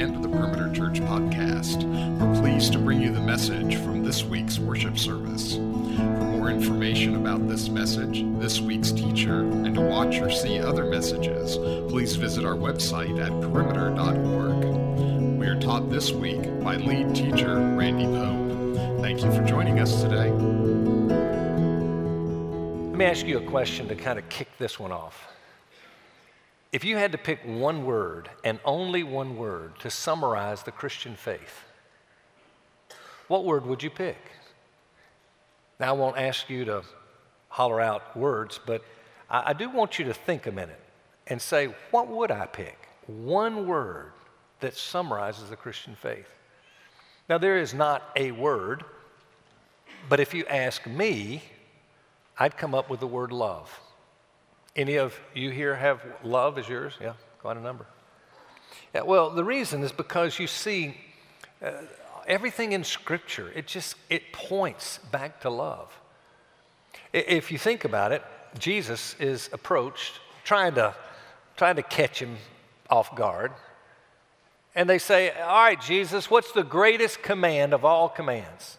again to the Perimeter Church podcast. We're pleased to bring you the message from this week's worship service. For more information about this message, this week's teacher, and to watch or see other messages, please visit our website at perimeter.org. We are taught this week by lead teacher Randy Pope. Thank you for joining us today. Let me ask you a question to kind of kick this one off. If you had to pick one word, and only one word, to summarize the Christian faith, what word would you pick? Now, I won't ask you to holler out words, but I do want you to think a minute and say, what would I pick? One word that summarizes the Christian faith. Now, there is not a word, but if you ask me, I'd come up with the word love. Any of you here have love as yours? Yeah, quite a number. Yeah, well, the reason is because you see everything in Scripture, it points back to love. If you think about it, Jesus is approached, trying to catch him off guard. And they say, all right, Jesus, what's the greatest command of all commands?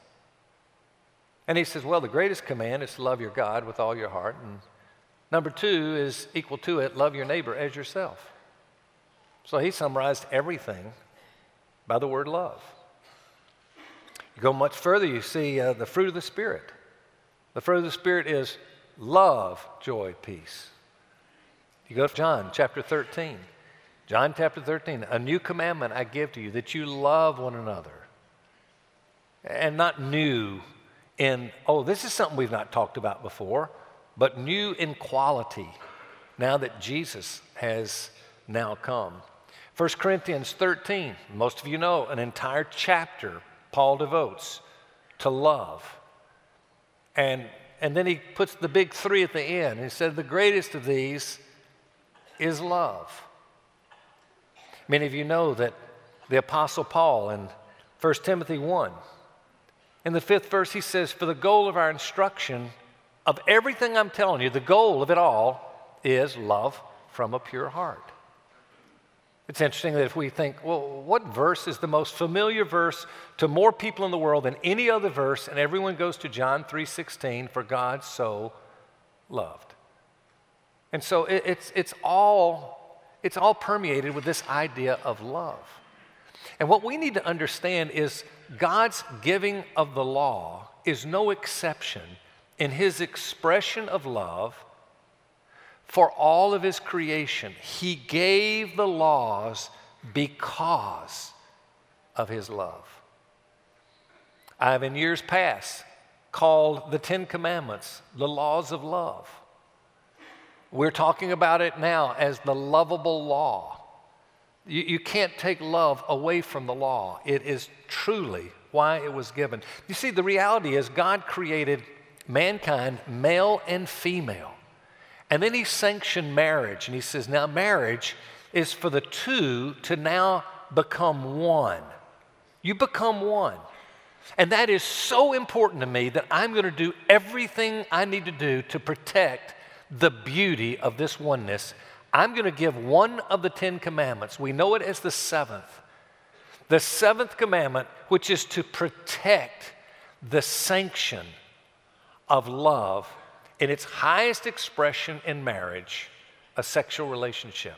And he says, well, the greatest command is to love your God with all your heart, and number two is equal to it, love your neighbor as yourself. So he summarized everything by the word love. You go much further, you see the fruit of the Spirit. The fruit of the Spirit is love, joy, peace. You go to John chapter 13. John chapter 13, a new commandment I give to you, that you love one another. And not new in, oh, this is something we've not talked about before, but new in quality now that Jesus has now come. 1 Corinthians 13, most of you know, an entire chapter Paul devotes to love. And then he puts the big three at the end. He said the greatest of these is love. Many of you know that the Apostle Paul in 1 Timothy 1, in the 5th verse he says, for the goal of our instruction of everything I'm telling you, the goal of it all is love from a pure heart. It's interesting that if we think, well, what verse is the most familiar verse to more people in the world than any other verse, and everyone goes to John 3:16, for God so loved. And so it's all permeated with this idea of love. And what we need to understand is God's giving of the law is no exception in his expression of love for all of his creation. He gave the laws because of his love. I have in years past called the Ten Commandments the laws of love. We're talking about it now as the lovable law. You can't take love away from the law. It is truly why it was given. You see, the reality is God created mankind, male and female. And then he sanctioned marriage, and he says, now marriage is for the two to now become one. You become one. And that is so important to me that I'm going to do everything I need to do to protect the beauty of this oneness. I'm going to give one of the Ten Commandments. We know it as the seventh. The seventh commandment, which is to protect the sanction of love in its highest expression in marriage, a sexual relationship.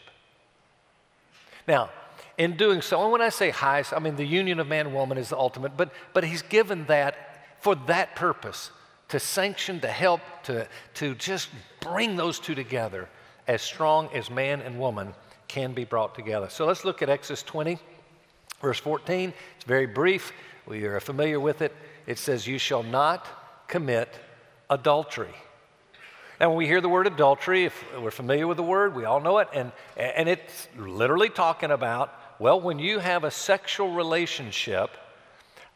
Now, in doing so, and when I say highest, I mean the union of man and woman is the ultimate, but he's given that for that purpose, to sanction, to help, to just bring those two together as strong as man and woman can be brought together. So let's look at Exodus 20, verse 14. It's very brief. We are familiar with it. It says, you shall not commit adultery. And when we hear the word adultery, if we're familiar with the word, we all know it, and it's literally talking about, well, when you have a sexual relationship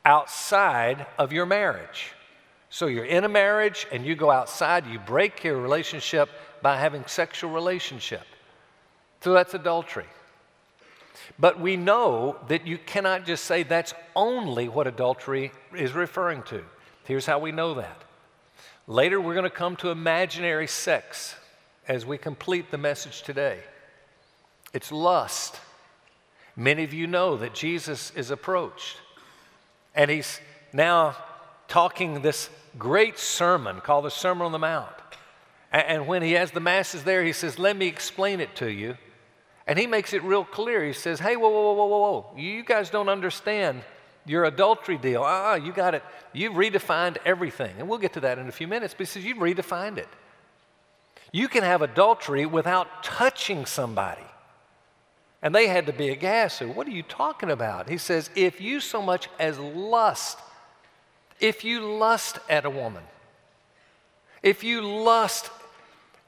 outside of your marriage. So you're in a marriage, and you go outside, you break your relationship by having sexual relationship. So that's adultery. But we know that you cannot just say that's only what adultery is referring to. Here's how we know that. Later, we're going to come to imaginary sex as we complete the message today. It's lust. Many of you know that Jesus is approached, and he's now talking this great sermon called the Sermon on the Mount. And when he has the masses there, he says, let me explain it to you. And he makes it real clear. He says, hey, whoa, whoa, whoa, whoa, whoa. You guys don't understand your adultery deal. You got it. You've redefined everything. And we'll get to that in a few minutes. But he says, you've redefined it. You can have adultery without touching somebody. And they had to be aghast. What are you talking about? He says, if you so much as lust, if you lust at a woman, if you lust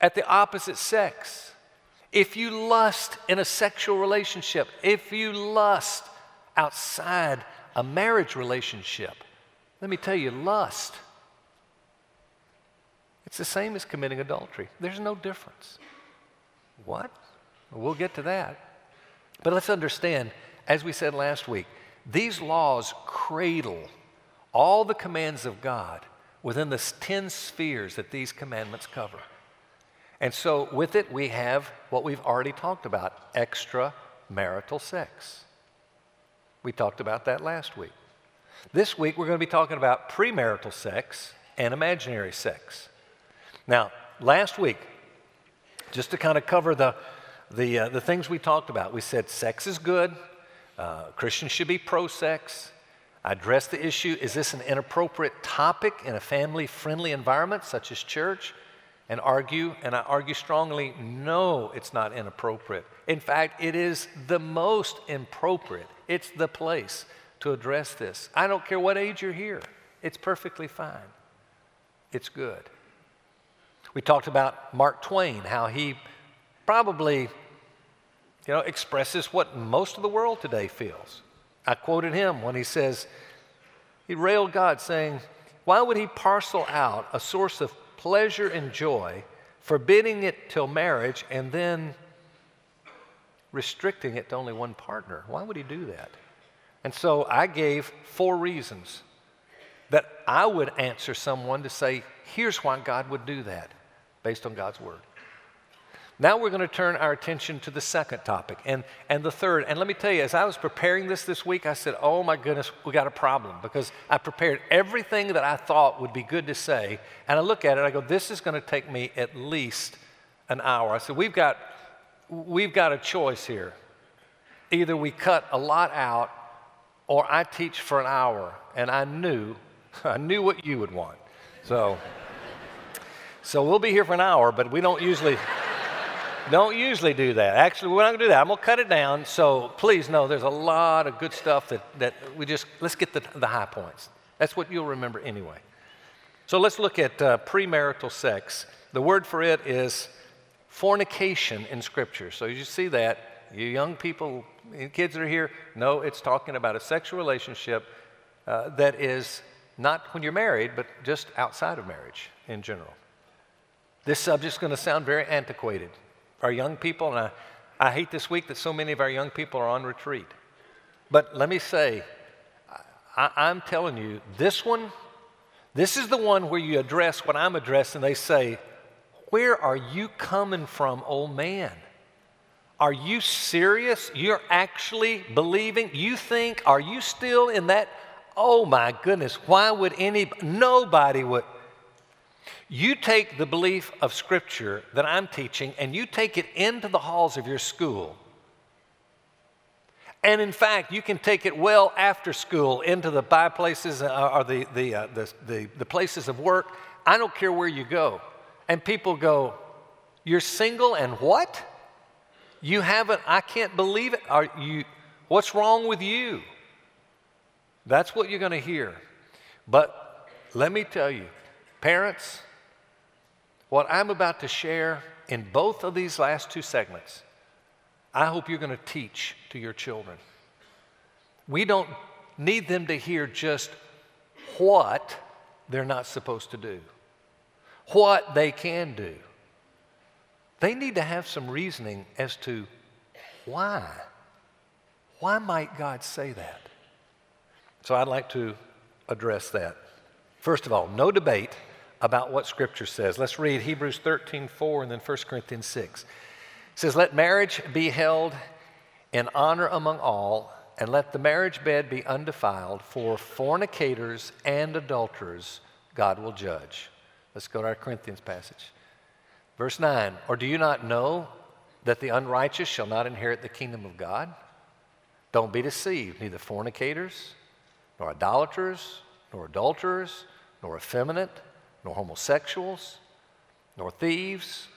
at the opposite sex, if you lust in a sexual relationship, if you lust outside a marriage relationship, let me tell you, lust, it's the same as committing adultery. There's no difference. What? We'll get to that. But let's understand, as we said last week, these laws cradle all the commands of God within the 10 spheres that these commandments cover. And so with it, we have what we've already talked about, extramarital sex. We talked about that last week. This week, we're going to be talking about premarital sex and imaginary sex. Now, last week, just to kind of cover the things we talked about, we said sex is good, Christians should be pro-sex. I addressed the issue, is this an inappropriate topic in a family-friendly environment such as church? And I argue strongly, no, it's not inappropriate. In fact, it is the most appropriate. It's the place to address this. I don't care what age you're here. It's perfectly fine. It's good. We talked about Mark Twain, how he probably, expresses what most of the world today feels. I quoted him when he says, he railed God saying, why would he parcel out a source of pleasure and joy, forbidding it till marriage and then restricting it to only one partner? Why would he do that? And so I gave 4 reasons that I would answer someone to say, here's why God would do that based on God's word. Now we're going to turn our attention to the second topic and the third. And let me tell you, as I was preparing this week, I said, oh my goodness, we got a problem, because I prepared everything that I thought would be good to say. And I look at it, I go, this is going to take me at least an hour. I said, we've got a choice here. Either we cut a lot out or I teach for an hour. And I knew what you would want. So we'll be here for an hour, but we don't usually do that. Actually, we're not going to do that. I'm going to cut it down. So please know there's a lot of good stuff that we just, let's get the high points. That's what you'll remember anyway. So let's look at premarital sex. The word for it is fornication in Scripture. So you see that, you young people, kids that are here, know it's talking about a sexual relationship that is not when you're married, but just outside of marriage in general. This subject's going to sound very antiquated. Our young people, and I hate this week that so many of our young people are on retreat. But let me say, I'm telling you, this is the one where you address what I'm addressing. They say, where are you coming from, old man? Are you serious? You're actually believing? Are you still in that? Oh my goodness, why would nobody would. You take the belief of Scripture that I'm teaching and you take it into the halls of your school. And in fact, you can take it well after school into the byplaces or the places of work. I don't care where you go. And people go, you're single and what? You haven't, I can't believe it. What's wrong with you? That's what you're going to hear. But let me tell you, parents, what I'm about to share in both of these last 2 segments, I hope you're going to teach to your children. We don't need them to hear just what they're not supposed to do, what they can do. They need to have some reasoning as to why. Why might God say that? So I'd like to address that. First of all, no debate about what Scripture says. Let's read Hebrews 13:4 and then 1 Corinthians 6. It says, let marriage be held in honor among all, and let the marriage bed be undefiled, for fornicators and adulterers God will judge. Let's go to our Corinthians passage. Verse 9, or do you not know that the unrighteous shall not inherit the kingdom of God? Don't be deceived, neither fornicators, nor idolaters, nor adulterers, nor effeminate, nor homosexuals, nor thieves,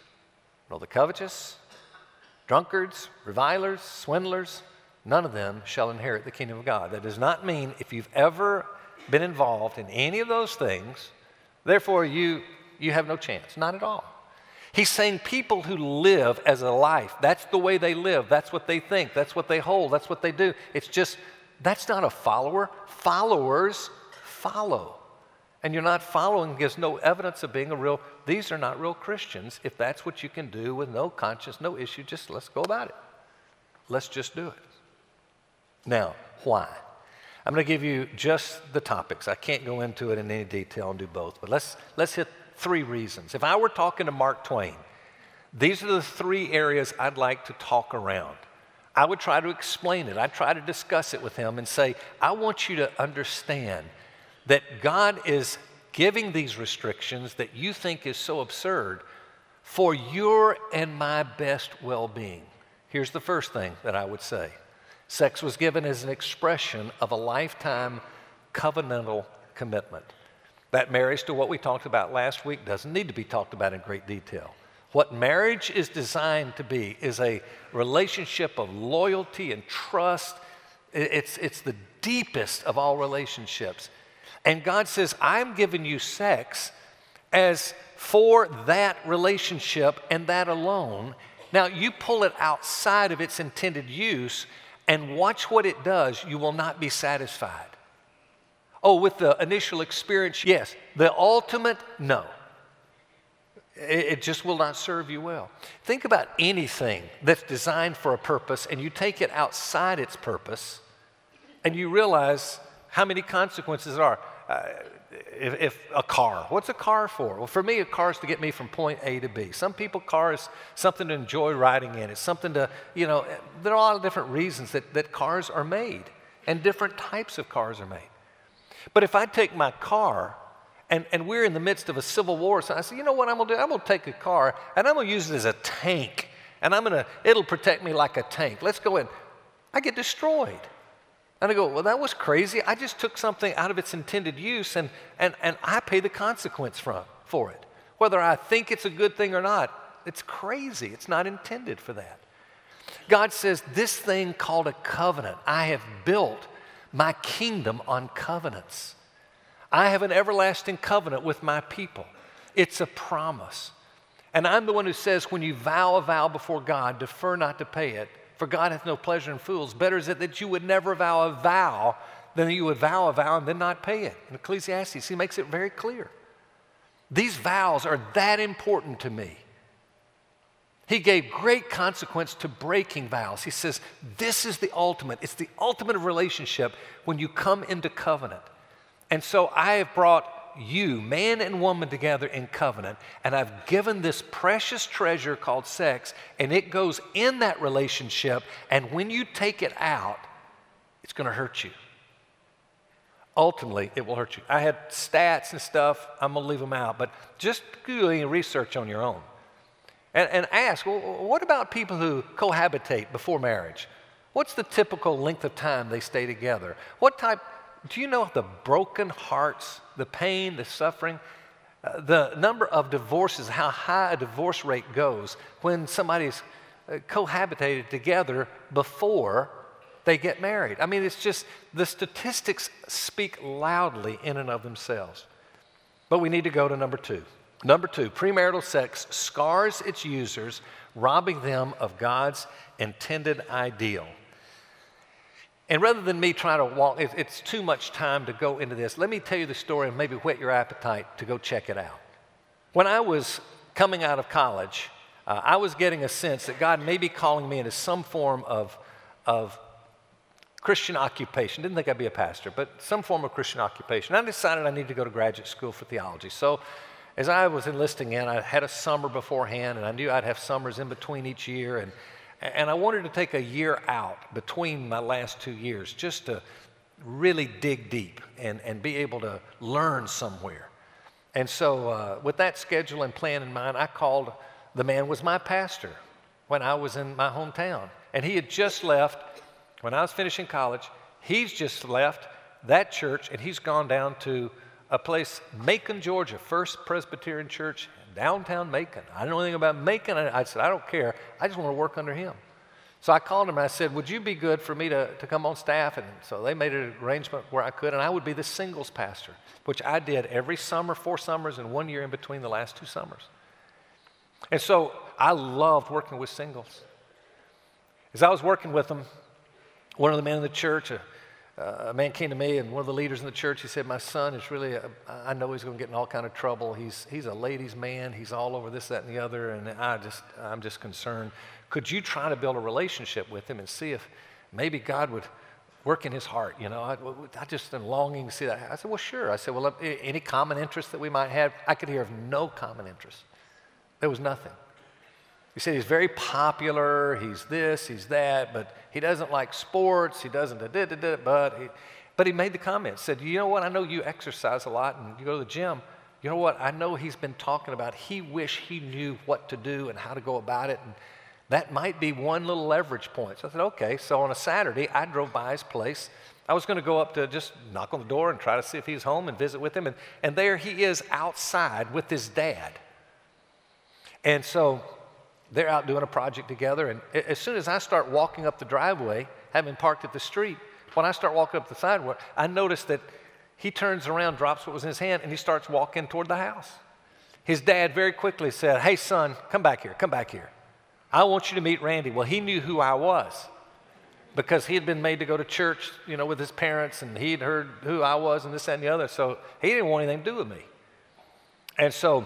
nor the covetous, drunkards, revilers, swindlers, none of them shall inherit the kingdom of God. That does not mean if you've ever been involved in any of those things, therefore you have no chance. Not at all. He's saying people who live as a life, that's the way they live, that's what they think, that's what they hold, that's what they do. It's just, that's not a follower. Followers follow. And you're not following gives no evidence of being a real, these are not real Christians if that's what you can do with no conscience, no issue, just let's go about it. Let's just do it. Now, why? I'm going to give you just the topics. I can't go into it in any detail and do both, but let's hit three reasons. If I were talking to Mark Twain, these are the three areas I'd like to talk around. I would try to explain it. I'd try to discuss it with him and say, I want you to understand that God is giving these restrictions that you think is so absurd for your and my best well-being. Here's the first thing that I would say. Sex was given as an expression of a lifetime covenantal commitment. That marries to what we talked about last week doesn't need to be talked about in great detail. What marriage is designed to be is a relationship of loyalty and trust. It's the deepest of all relationships. And God says, I'm giving you sex as for that relationship and that alone. Now, you pull it outside of its intended use and watch what it does. You will not be satisfied. Oh, with the initial experience, yes. The ultimate, no. It just will not serve you well. Think about anything that's designed for a purpose and you take it outside its purpose and you realize how many consequences there are. If a car, what's a car for? Well, for me, a car is to get me from point A to B. Some people, car is something to enjoy riding in. It's something to, you know, there are a lot of different reasons that cars are made and different types of cars are made. But if I take my car and we're in the midst of a civil war, so I say, you know what I'm going to do? I'm going to take a car and I'm going to use it as a tank. And it'll protect me like a tank. Let's go in. I get destroyed. And I go, well, that was crazy. I just took something out of its intended use and I pay the consequence for it. Whether I think it's a good thing or not, it's crazy. It's not intended for that. God says, this thing called a covenant, I have built my kingdom on covenants. I have an everlasting covenant with my people. It's a promise. And I'm the one who says, when you vow a vow before God, defer not to pay it, for God hath no pleasure in fools. Better is it that you would never vow a vow than that you would vow a vow and then not pay it. In Ecclesiastes, he makes it very clear. These vows are that important to me. He gave great consequence to breaking vows. He says, this is the ultimate. It's the ultimate of relationship when you come into covenant. And so I have brought you, man and woman, together in covenant, and I've given this precious treasure called sex, and it goes in that relationship, and when you take it out, it's going to hurt you. Ultimately, it will hurt you. I had stats and stuff. I'm going to leave them out, but just do any research on your own. And ask, well, what about people who cohabitate before marriage? What's the typical length of time they stay together? What type, do you know the broken hearts, the pain, the suffering, the number of divorces, how high a divorce rate goes when somebody's cohabitated together before they get married? I mean, it's just, the statistics speak loudly in and of themselves. But we need to go to number two. Number two, premarital sex scars its users, robbing them of God's intended ideal. And rather than me trying to walk, it's too much time to go into this. Let me tell you the story and maybe whet your appetite to go check it out. When I was coming out of college, I was getting a sense that God may be calling me into some form of Christian occupation. Didn't think I'd be a pastor, but some form of Christian occupation. I decided I needed to go to graduate school for theology. So as I was enlisting in, I had a summer beforehand, and I knew I'd have summers in between each year, and And I wanted to take a year out between my last 2 years just to really dig deep and be able to learn somewhere. And so with that schedule and plan in mind, I called the man who was my pastor when I was in my hometown. And he had just left when I was finishing college. He's just left that church, and he's gone down to a place, Macon, Georgia, First Presbyterian Church, downtown Macon. I didn't know anything about Macon. I said, I don't care. I just want to work under him. So I called him and I said, would you be good for me to come on staff? And so they made an arrangement where I could, and I would be the singles pastor, which I did every summer, 4 summers, and 1 year in between the last 2 summers. And so I loved working with singles. As I was working with them, one of the men in the church, a man came to me, and one of the leaders in the church, he said, my son is really, I know he's going to get in all kind of trouble. He's a ladies' man. He's all over this, that, and the other, and I'm just concerned. Could you try to build a relationship with him and see if maybe God would work in his heart? You know, I just am longing to see that. I said, well, sure. I said, well, any common interest that we might have? I could hear of no common interest. There was nothing. He said he's very popular, he's this, he's that, but he doesn't like sports, he doesn't but he made the comment, said, you know what, I know you exercise a lot and you go to the gym. You know what, I know he's been talking about he wish he knew what to do and how to go about it, and that might be one little leverage point. So I said, okay. So on a Saturday, I drove by his place. I was going to go up to just knock on the door and try to see if he's home and visit with him, and there he is outside with his dad. And so they're out doing a project together, and as soon as I start walking up the driveway, having parked at the street, when I start walking up the sidewalk, I notice that he turns around, drops what was in his hand, and he starts walking toward the house. His dad very quickly said, hey, son, come back here, come back here. I want you to meet Randy. Well, he knew who I was because he had been made to go to church, you know, with his parents, and he'd heard who I was and this, that, and the other, so he didn't want anything to do with me. And so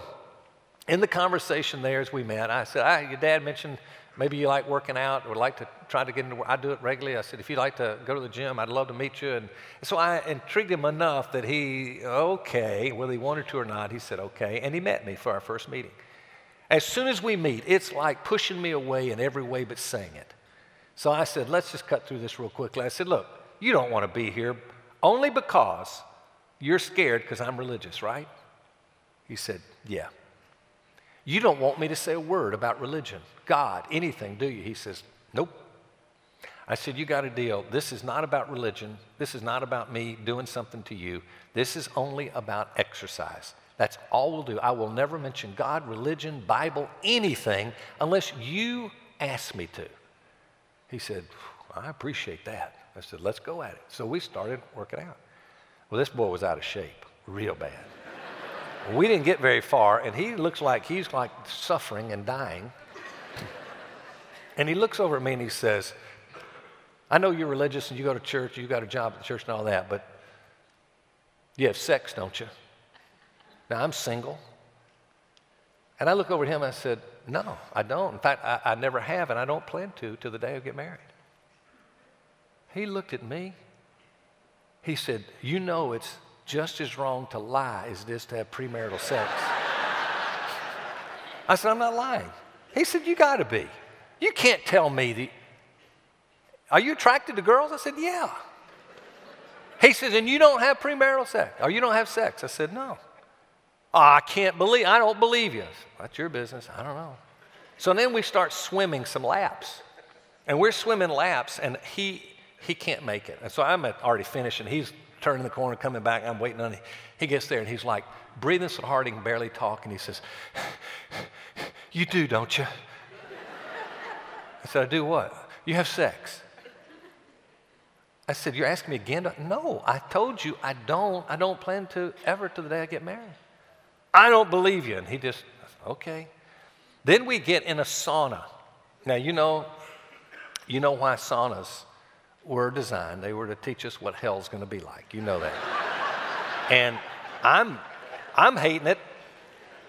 in the conversation there as we met, I said, your dad mentioned maybe you like working out or like to try to get into work. I do it regularly. I said, if you'd like to go to the gym, I'd love to meet you. And so I intrigued him enough that he, okay, whether he wanted to or not, he said, okay. And he met me for our first meeting. As soon as we meet, it's like pushing me away in every way but saying it. So I said, let's just cut through this real quickly. I said, look, you don't want to be here only because you're scared because I'm religious, right? He said, yeah. You don't want me to say a word about religion, God, anything, do you? He says, nope. I said, you got a deal. This is not about religion. This is not about me doing something to you. This is only about exercise. That's all we'll do. I will never mention God, religion, Bible, anything, unless you ask me to. He said, I appreciate that. I said, let's go at it. So we started working out. Well, this boy was out of shape, real bad. We didn't get very far, and he looks like he's like suffering and dying. And he looks over at me and he says, I know you're religious and you go to church, you got a job at the church and all that, but you have sex, don't you? Now, I'm single. And I look over at him and I said, no, I don't. In fact, I never have, and I don't plan to till the day I get married. He looked at me. He said, you know it's just as wrong to lie as it is to have premarital sex. I said, I'm not lying. He said, you got to be. You can't tell me that. Are you attracted to girls? I said, yeah. He says, and you don't have premarital sex? Or you don't have sex? I said, no. Oh, I don't believe you. That's your business. I don't know. So then we start swimming some laps. And we're swimming laps, and he can't make it. And so I'm already finished, and he's turning the corner, coming back, I'm waiting on him. He gets there, and he's like, breathing so hard he can barely talk, and he says, you do, don't you? I said, I do what? You have sex. I said, you're asking me again? No, I told you I don't. I don't plan to ever till the day I get married. I don't believe you. And he just, okay. Then we get in a sauna. Now, you know why saunas were designed. They were to teach us what hell's going to be like. You know that. And I'm hating it,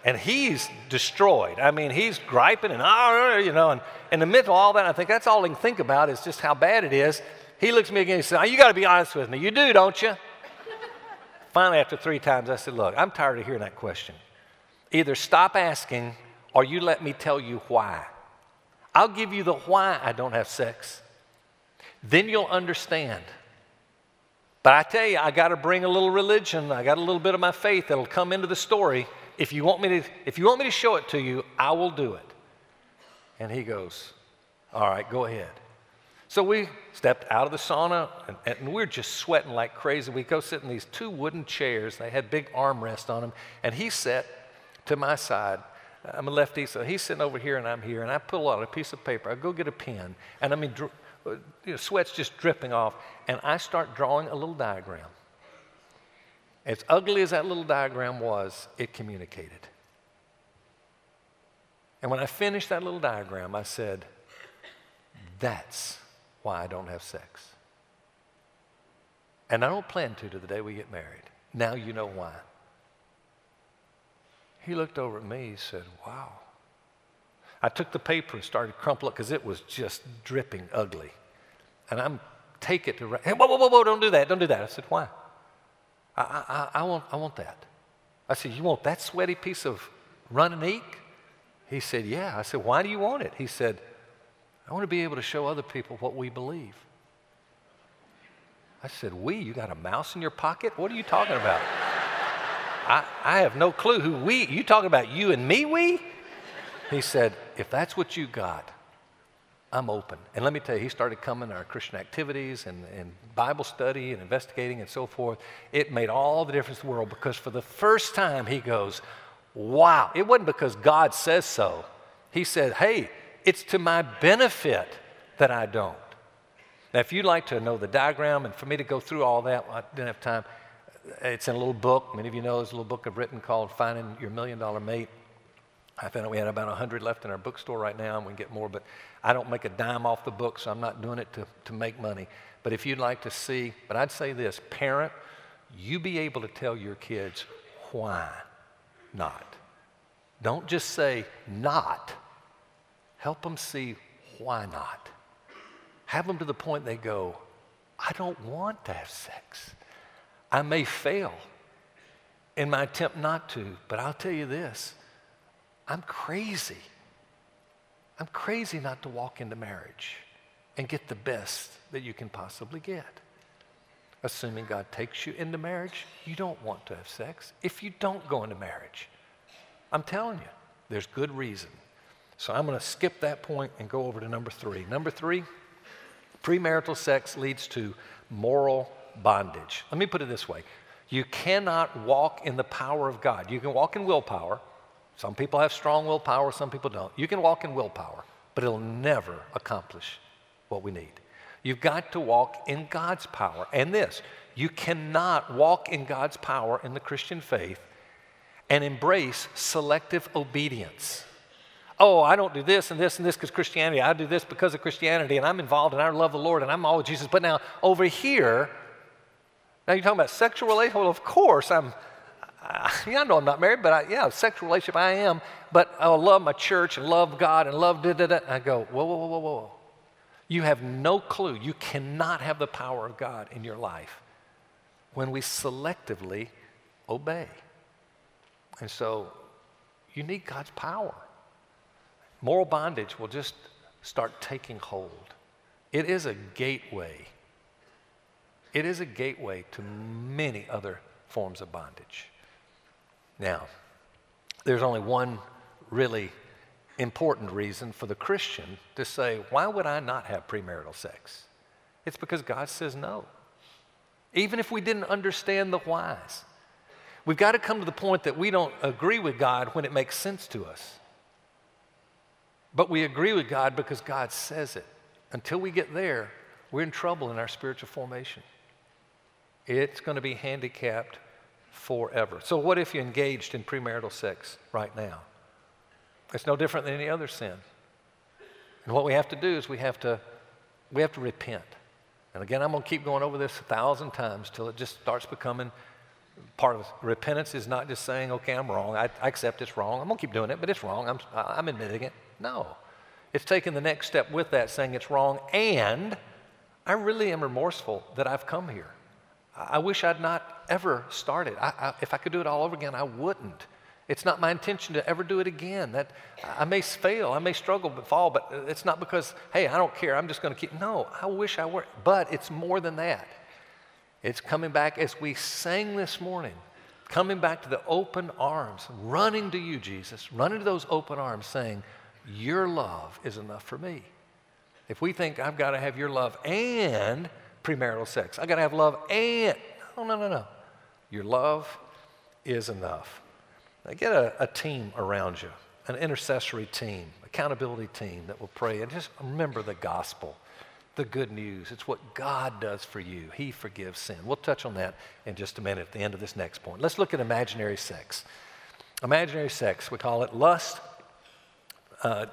and he's destroyed. I mean, he's griping and and in the middle of all that, I think that's all he can think about is just how bad it is. He looks at me again and says, oh, you got to be honest with me. You do, don't you? Finally, after 3 times, I said, look, I'm tired of hearing that question. Either stop asking or you let me tell you why. I'll give you the why I don't have sex. Then you'll understand. But I tell you, I got to bring a little religion. I got a little bit of my faith that'll come into the story. If you want me to show it to you, I will do it. And he goes, all right, go ahead. So we stepped out of the sauna, and we're just sweating like crazy. We go sit in these two wooden chairs. They had big armrests on them, and he sat to my side. I'm a lefty, so he's sitting over here, and I'm here, and I pull out a piece of paper. I go get a pen, and I mean, sweat's just dripping off, and I start drawing a little diagram. As ugly as that little diagram was, it communicated. And when I finished that little diagram, I said, that's why I don't have sex. And I don't plan to the day we get married. Now you know why. He looked over at me, he said, wow. I took the paper and started crumpling it because it was just dripping ugly. And I'm take it to, hey, whoa, don't do that. I said, why? I want that. I said, you want that sweaty piece of run and eke? He said, yeah. I said, why do you want it? He said, I want to be able to show other people what we believe. I said, we? You got a mouse in your pocket? What are you talking about? I have no clue who we, you talking about you and me, we? He said, if that's what you got, I'm open. And let me tell you, he started coming to our Christian activities and Bible study and investigating and so forth. It made all the difference in the world because for the first time he goes, wow. It wasn't because God says so. He said, hey, it's to my benefit that I don't. Now, if you'd like to know the diagram and for me to go through all that, I didn't have time. It's in a little book. Many of you know there's a little book I've written called Finding Your $1 Million Mate. I found out we had about 100 left in our bookstore right now, and we can get more, but I don't make a dime off the book, so I'm not doing it to make money. But if you'd like to see, but I'd say this, parent, you be able to tell your kids why not. Don't just say not. Help them see why not. Have them to the point they go, I don't want to have sex. I may fail in my attempt not to, but I'll tell you this, I'm crazy. I'm crazy not to walk into marriage and get the best that you can possibly get. Assuming God takes you into marriage, you don't want to have sex if you don't go into marriage. I'm telling you, there's good reason. So I'm going to skip that point and go over to number three. Number three, premarital sex leads to moral bondage. Let me put it this way. You cannot walk in the power of God. You can walk in willpower. Some people have strong willpower, some people don't. You can walk in willpower, but it'll never accomplish what we need. You've got to walk in God's power. And this, you cannot walk in God's power in the Christian faith and embrace selective obedience. Oh, I don't do this and this and this because Christianity. I do this because of Christianity, and I'm involved, and I love the Lord, and I'm all with Jesus. But now over here, now you're talking about sexual relationship. Well, of course, I know I'm not married, but sexual relationship I am. But I love my church and love God and love da-da-da. I go, whoa. You have no clue. You cannot have the power of God in your life when we selectively obey. And so you need God's power. Moral bondage will just start taking hold. It is a gateway. It is a gateway to many other forms of bondage. Now, there's only one really important reason for the Christian to say, why would I not have premarital sex? It's because God says no. Even if we didn't understand the whys. We've got to come to the point that we don't agree with God when it makes sense to us. But we agree with God because God says it. Until we get there, we're in trouble in our spiritual formation. It's going to be handicapped forever. So what if you engaged in premarital sex right now? It's no different than any other sin. And what we have to do is we have to repent. And again, I'm going to keep going over this 1,000 times till it just starts becoming part of it. Repentance is not just saying, okay, I'm wrong. I accept it's wrong. I'm going to keep doing it, but it's wrong. I'm admitting it. No, it's taking the next step with that, saying it's wrong, and I really am remorseful that I've come here. I wish I'd not ever started. If I could do it all over again, I wouldn't. It's not my intention to ever do it again. That I may fail, I may struggle, but fall, but it's not because, hey, I don't care, I'm just going to keep. No, I wish I were. But it's more than that. It's coming back, as we sang this morning, coming back to the open arms, running to you, Jesus, running to those open arms, saying, your love is enough for me. If we think I've got to have your love and premarital sex, I've got to have love and, no. Your love is enough. Now get a team around you, an intercessory team, accountability team that will pray. And just remember the gospel, the good news. It's what God does for you. He forgives sin. We'll touch on that in just a minute at the end of this next point. Let's look at imaginary sex. Imaginary sex, we call it lust.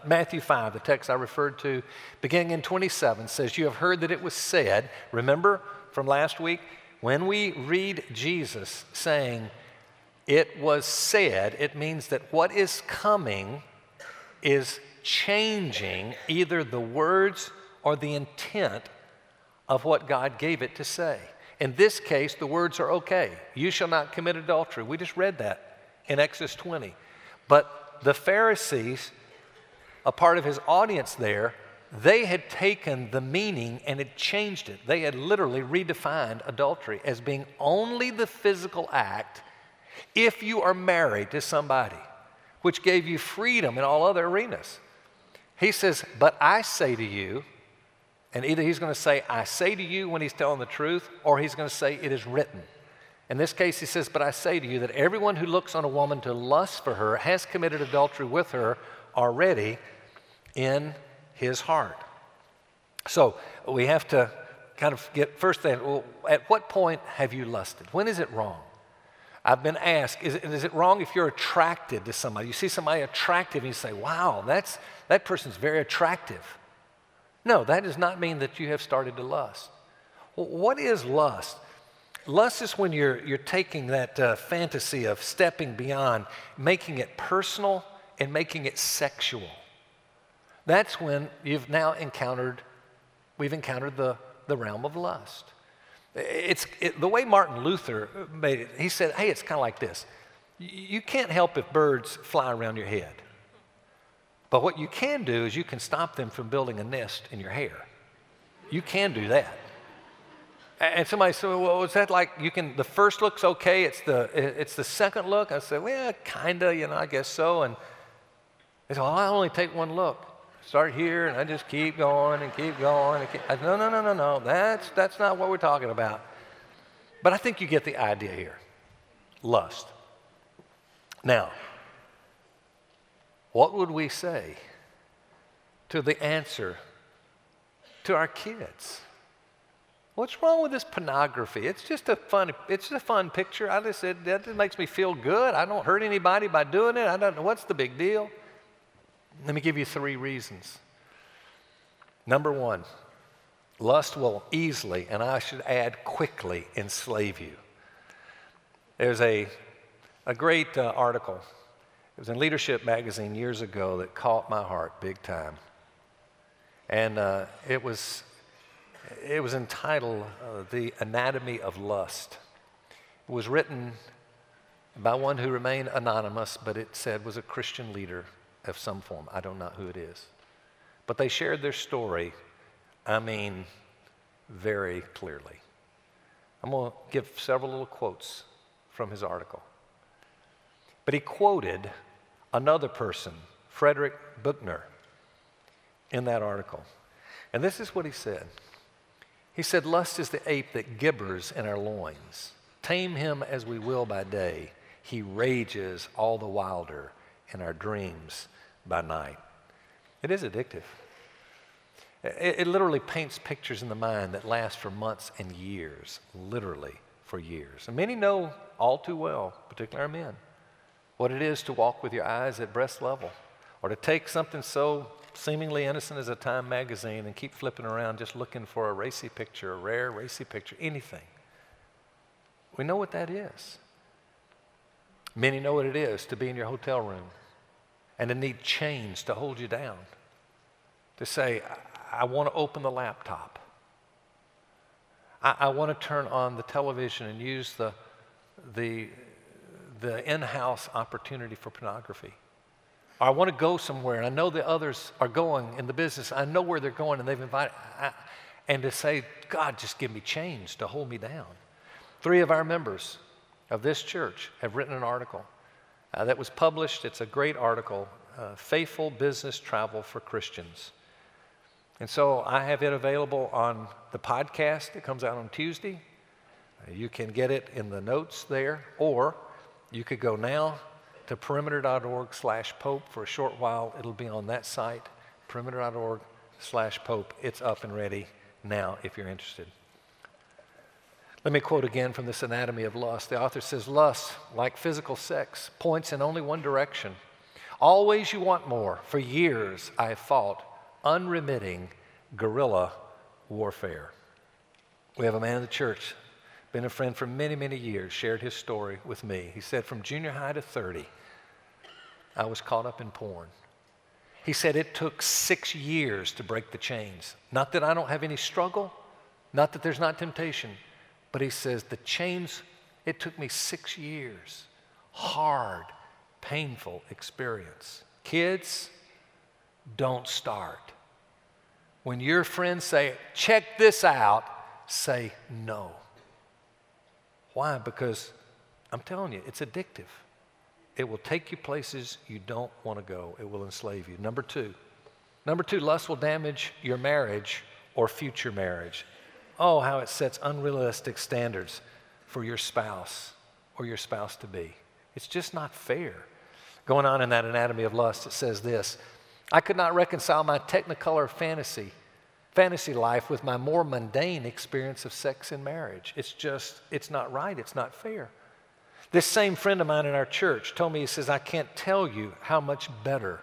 Matthew 5, the text I referred to, beginning in 27, says, you have heard that it was said, remember from last week, when we read Jesus saying, it was said, it means that what is coming is changing either the words or the intent of what God gave it to say. In this case, the words are okay. You shall not commit adultery. We just read that in Exodus 20. But the Pharisees, a part of his audience there, they had taken the meaning and had changed it. They had literally redefined adultery as being only the physical act if you are married to somebody, which gave you freedom in all other arenas. He says, but I say to you, and either he's going to say, I say to you when he's telling the truth, or he's going to say, it is written. In this case, he says, but I say to you that everyone who looks on a woman to lust for her has committed adultery with her already in his heart. So we have to kind of get first thing, well, at what point have you lusted? When is it wrong? I've been asked, is it wrong if you're attracted to somebody? You see somebody attractive and you say, wow, that person's very attractive. No, that does not mean that you have started to lust. Well, what is lust? Lust is when you're taking that fantasy of stepping beyond, making it personal and making it sexual. That's when you've now encountered, we've encountered the realm of lust. It's the way Martin Luther made it. He said, hey, it's kind of like this. You can't help if birds fly around your head. But what you can do is you can stop them from building a nest in your hair. You can do that. And somebody said, well, is that like you can, the first look's okay, it's the second look? I said, well, kind of, I guess so. And they said, well, I only take one look. Start here, and I just keep going and keep going. And keep. I said, no, that's not what we're talking about. But I think you get the idea here, lust. Now, what would we say to the answer to our kids? What's wrong with this pornography? It's just a fun picture. I just said that makes me feel good. I don't hurt anybody by doing it. I don't know what's the big deal. Let me give you three reasons. Number one, lust will easily, and I should add quickly, enslave you. There's a great article. It was in Leadership magazine years ago that caught my heart big time. And it was entitled The Anatomy of Lust. It was written by one who remained anonymous, but it said was a Christian leader of some form. I don't know who it is. But they shared their story, very clearly. I'm going to give several little quotes from his article. But he quoted another person, Frederick Buchner, in that article. And this is what he said. He said, lust is the ape that gibbers in our loins. Tame him as we will by day. He rages all the wilder in our dreams by night. It is addictive. It literally paints pictures in the mind that last for months and years, literally for years. And many know all too well, particularly our men, what it is to walk with your eyes at breast level or to take something so seemingly innocent as a Time magazine and keep flipping around just looking for a racy picture, a rare racy picture, anything. We know what that is. Many know what it is to be in your hotel room and to need chains to hold you down, to say, I want to open the laptop. I want to turn on the television and use the the in-house opportunity for pornography. Or I want to go somewhere, and I know the others are going in the business. I know where they're going, and they've invited. And to say, God, just give me chains to hold me down. 3 of our members of this church have written an article that was published. It's a great article, Faithful Business Travel for Christians. And so I have it available on the podcast. It comes out on Tuesday. You can get it in the notes there, or you could go now to perimeter.org/Pope for a short while. It'll be on that site, perimeter.org/Pope. It's up and ready now if you're interested. Let me quote again from this Anatomy of Lust. The author says, lust, like physical sex, points in only one direction. Always you want more. For years I fought unremitting guerrilla warfare. We have a man in the church, been a friend for many, many years, shared his story with me. He said, from junior high to 30, I was caught up in porn. He said it took 6 years to break the chains. Not that I don't have any struggle, not that there's not temptation, but he says the chains, it took me 6 years. Hard, painful experience. Kids, don't start. When your friends say, check this out, say no. Why? Because I'm telling you, it's addictive. It will take you places you don't want to go. It will enslave you. Number two, lust will damage your marriage or future marriage. Oh, how it sets unrealistic standards for your spouse or your spouse-to-be. It's just not fair. Going on in that Anatomy of Lust, it says this, I could not reconcile my technicolor fantasy life with my more mundane experience of sex and marriage. It's not right. It's not fair. This same friend of mine in our church told me, he says, I can't tell you how much better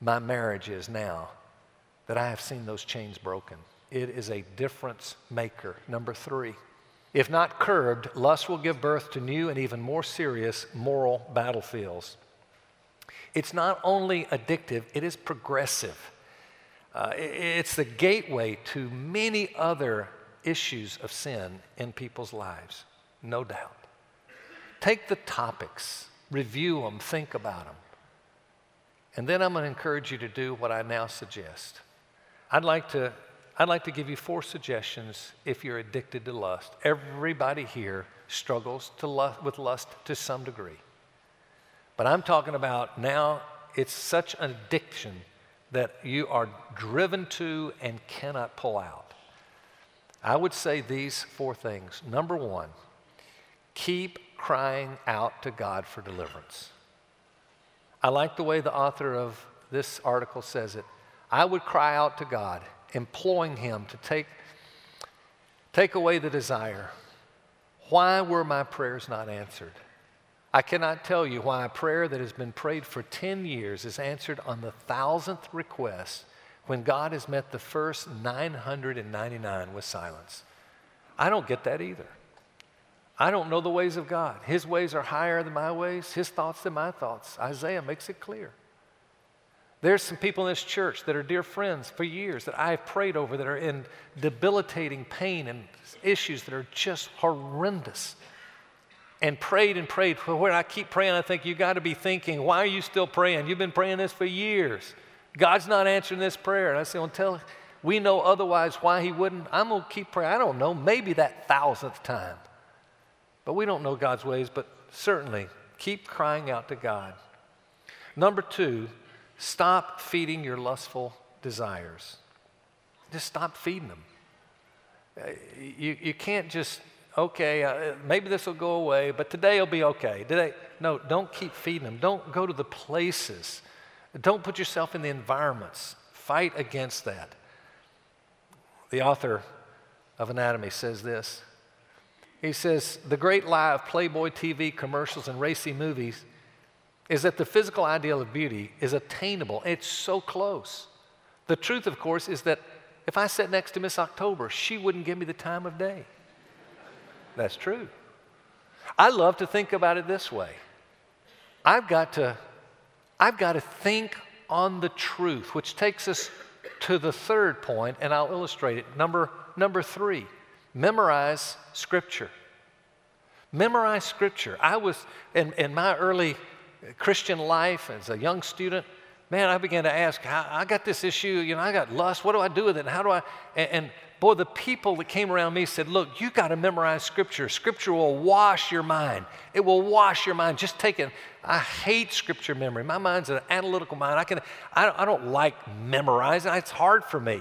my marriage is now that I have seen those chains broken. It is a difference maker. Number 3, if not curbed, lust will give birth to new and even more serious moral battlefields. It's not only addictive, it is progressive. It's the gateway to many other issues of sin in people's lives, no doubt. Take the topics, review them, think about them. And then I'm going to encourage you to do what I now suggest. I'd like to give you 4 suggestions if you're addicted to lust. Everybody here struggles with lust to some degree. But I'm talking about now it's such an addiction that you are driven to and cannot pull out. I would say these 4 things. Number 1, keep crying out to God for deliverance. I like the way the author of this article says it. I would cry out to God, imploring Him to take away the desire. Why were my prayers not answered? I cannot tell you why a prayer that has been prayed for 10 years is answered on the 1,000th request when God has met the first 999 with silence. I don't get that either. I don't know the ways of God. His ways are higher than my ways, His thoughts than my thoughts. Isaiah makes it clear. There's some people in this church that are dear friends for years that I have prayed over that are in debilitating pain and issues that are just horrendous. And prayed and prayed. Where I keep praying, I think, you got to be thinking, why are you still praying? You've been praying this for years. God's not answering this prayer. And I say, until we know otherwise why He wouldn't, I'm going to keep praying. I don't know, maybe that 1,000th time. But we don't know God's ways, but certainly keep crying out to God. Number 2, stop feeding your lustful desires. Just stop feeding them. You can't just, okay, maybe this will go away, but today will be okay. No, don't keep feeding them. Don't go to the places. Don't put yourself in the environments. Fight against that. The author of Anatomy says this. He says, the great lie of Playboy TV commercials and racy movies is that the physical ideal of beauty is attainable. It's so close. The truth, of course, is that if I sat next to Miss October, she wouldn't give me the time of day. That's true. I love to think about it this way. I've got to think on the truth, which takes us to the third point, and I'll illustrate it. Number 3. Memorize Scripture. Memorize Scripture. I was, in my early Christian life as a young student, man, I began to ask, I got this issue, you know, I got lust. What do I do with it? And how do I? And boy, the people that came around me said, look, you got to memorize Scripture. Scripture will wash your mind. It will wash your mind. Just take it. I hate Scripture memory. My mind's an analytical mind. I don't like memorizing. It's hard for me.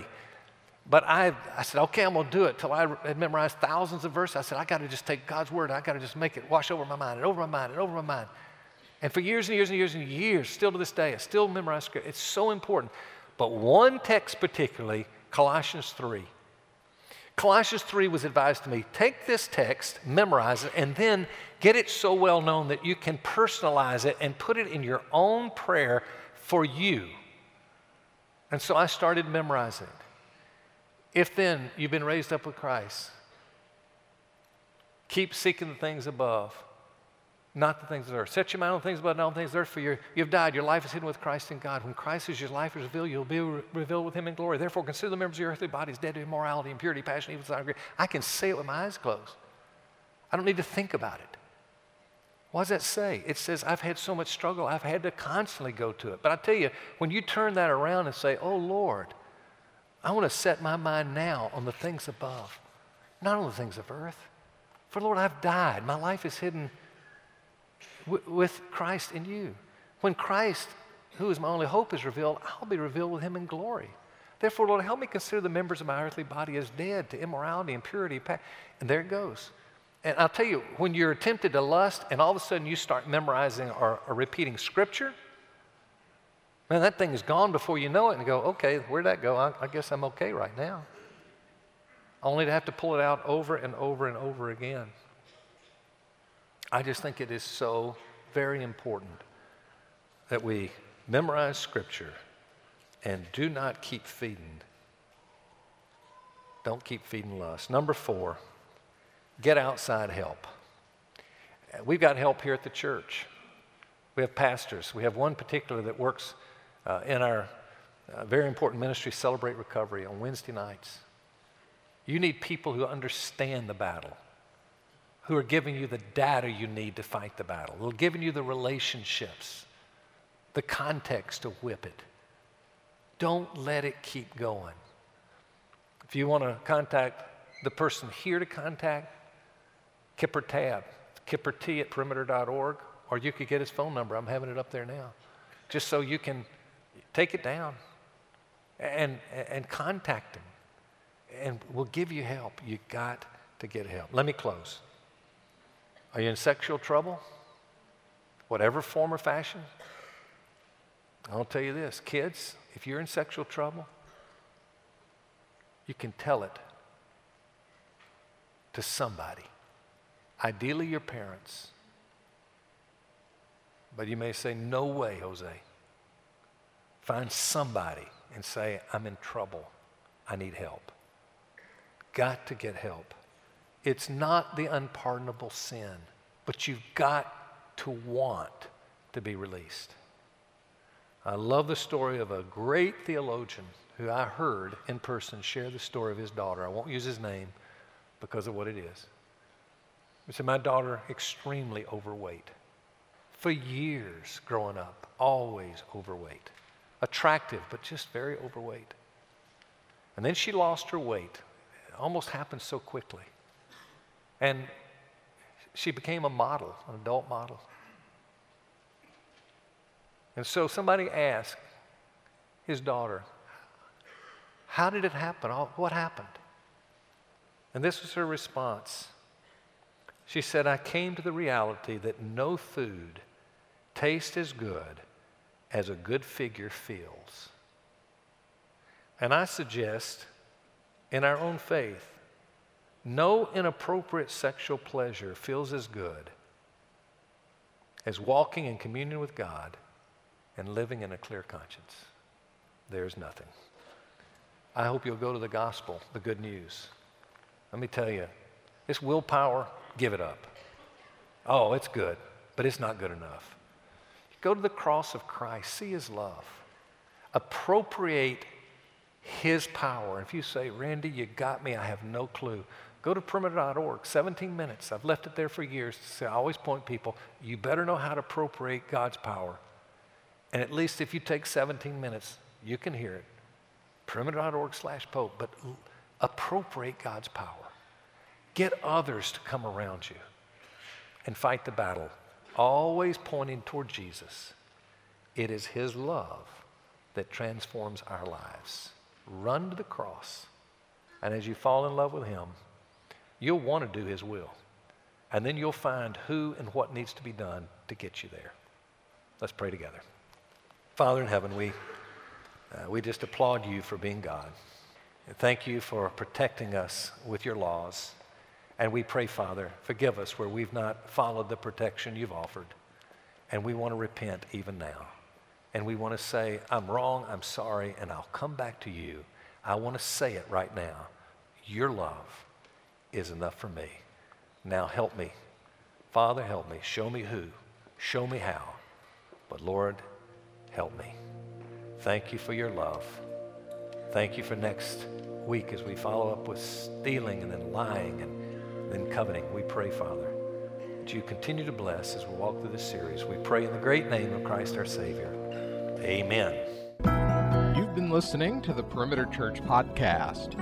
But I said, okay, I'm going to do it till I had memorized thousands of verses. I said, I got to just take God's Word. I got to just make it wash over my mind and over my mind and over my mind. And for years and years and years and years, still to this day, I still memorize Scripture. It's so important. But one text particularly, Colossians 3. Colossians 3 was advised to me, take this text, memorize it, and then get it so well known that you can personalize it and put it in your own prayer for you. And so I started memorizing it. If then you've been raised up with Christ, keep seeking the things above, not the things of earth. Set your mind on things above, not on things of earth, for you've died. Your life is hidden with Christ in God. When Christ is your life is revealed, you'll be revealed with him in glory. Therefore, consider the members of your earthly bodies dead to immorality, impurity, passion, evil desire. I can say it with my eyes closed. I don't need to think about it. What does that say? It says, I've had so much struggle, I've had to constantly go to it. But I tell you, when you turn that around and say, oh, Lord, I want to set my mind now on the things above, not on the things of earth. For, Lord, I've died. My life is hidden with Christ in you. When Christ, who is my only hope, is revealed, I'll be revealed with him in glory. Therefore, Lord, help me consider the members of my earthly body as dead to immorality, impurity, and there it goes. And I'll tell you, when you're tempted to lust and all of a sudden you start memorizing or repeating Scripture, man, that thing is gone before you know it and go, okay, where'd that go? I guess I'm okay right now. Only to have to pull it out over and over and over again. I just think it is so very important that we memorize Scripture and do not keep feeding. Don't keep feeding lust. Number 4, get outside help. We've got help here at the church. We have pastors. We have one particular that works in our very important ministry, Celebrate Recovery, on Wednesday nights. You need people who understand the battle, who are giving you the data you need to fight the battle. They're giving you the relationships, the context to whip it. Don't let it keep going. If you want to contact the person here to contact, Kipper Tab, kippert@perimeter.org, or you could get his phone number. I'm having it up there now, just so you can take it down and contact him, and we'll give you help. You got to get help. Let me close. Are you in sexual trouble? Whatever form or fashion? I'll tell you this, kids, if you're in sexual trouble, you can tell it to somebody, ideally your parents. But you may say, no way, Jose. Find somebody and say, I'm in trouble. I need help. Got to get help. It's not the unpardonable sin, but you've got to want to be released. I love the story of a great theologian who I heard in person share the story of his daughter. I won't use his name because of what it is. He said, my daughter, extremely overweight. For years growing up, always overweight. Attractive, but just very overweight. And then she lost her weight. It almost happened so quickly. And she became a model, an adult model. And so somebody asked his daughter, how did it happen? What happened? And this was her response. She said, I came to the reality that no food tastes as good as a good figure feels. And I suggest in our own faith, no inappropriate sexual pleasure feels as good as walking in communion with God and living in a clear conscience. There's nothing. I hope you'll go to the gospel, the good news. Let me tell you, this willpower, give it up. Oh, it's good, but it's not good enough. Go to the cross of Christ, see his love. Appropriate his power. If you say, Randy, you got me, I have no clue. Go to perimeter.org, 17 minutes. I've left it there for years. So I always point people, you better know how to appropriate God's power. And at least if you take 17 minutes, you can hear it. Perimeter.org/Pope, but appropriate God's power. Get others to come around you and fight the battle, always pointing toward Jesus. It is his love that transforms our lives. Run to the cross, and as you fall in love with him, you'll want to do his will, and then you'll find who and what needs to be done to get you there. Let's pray together. Father in heaven, we just applaud you for being God. And thank you for protecting us with your laws. And we pray, Father, forgive us where we've not followed the protection you've offered. And we want to repent even now. And we want to say, I'm wrong, I'm sorry, and I'll come back to you. I want to say it right now. Your love is enough for me. Now help me. Father, help me. Show me who. Show me how. But Lord, help me. Thank you for your love. Thank you for next week as we follow up with stealing and then lying and then coveting. We pray, Father, that you continue to bless as we walk through this series. We pray in the great name of Christ our Savior. Amen. You've been listening to the Perimeter Church podcast.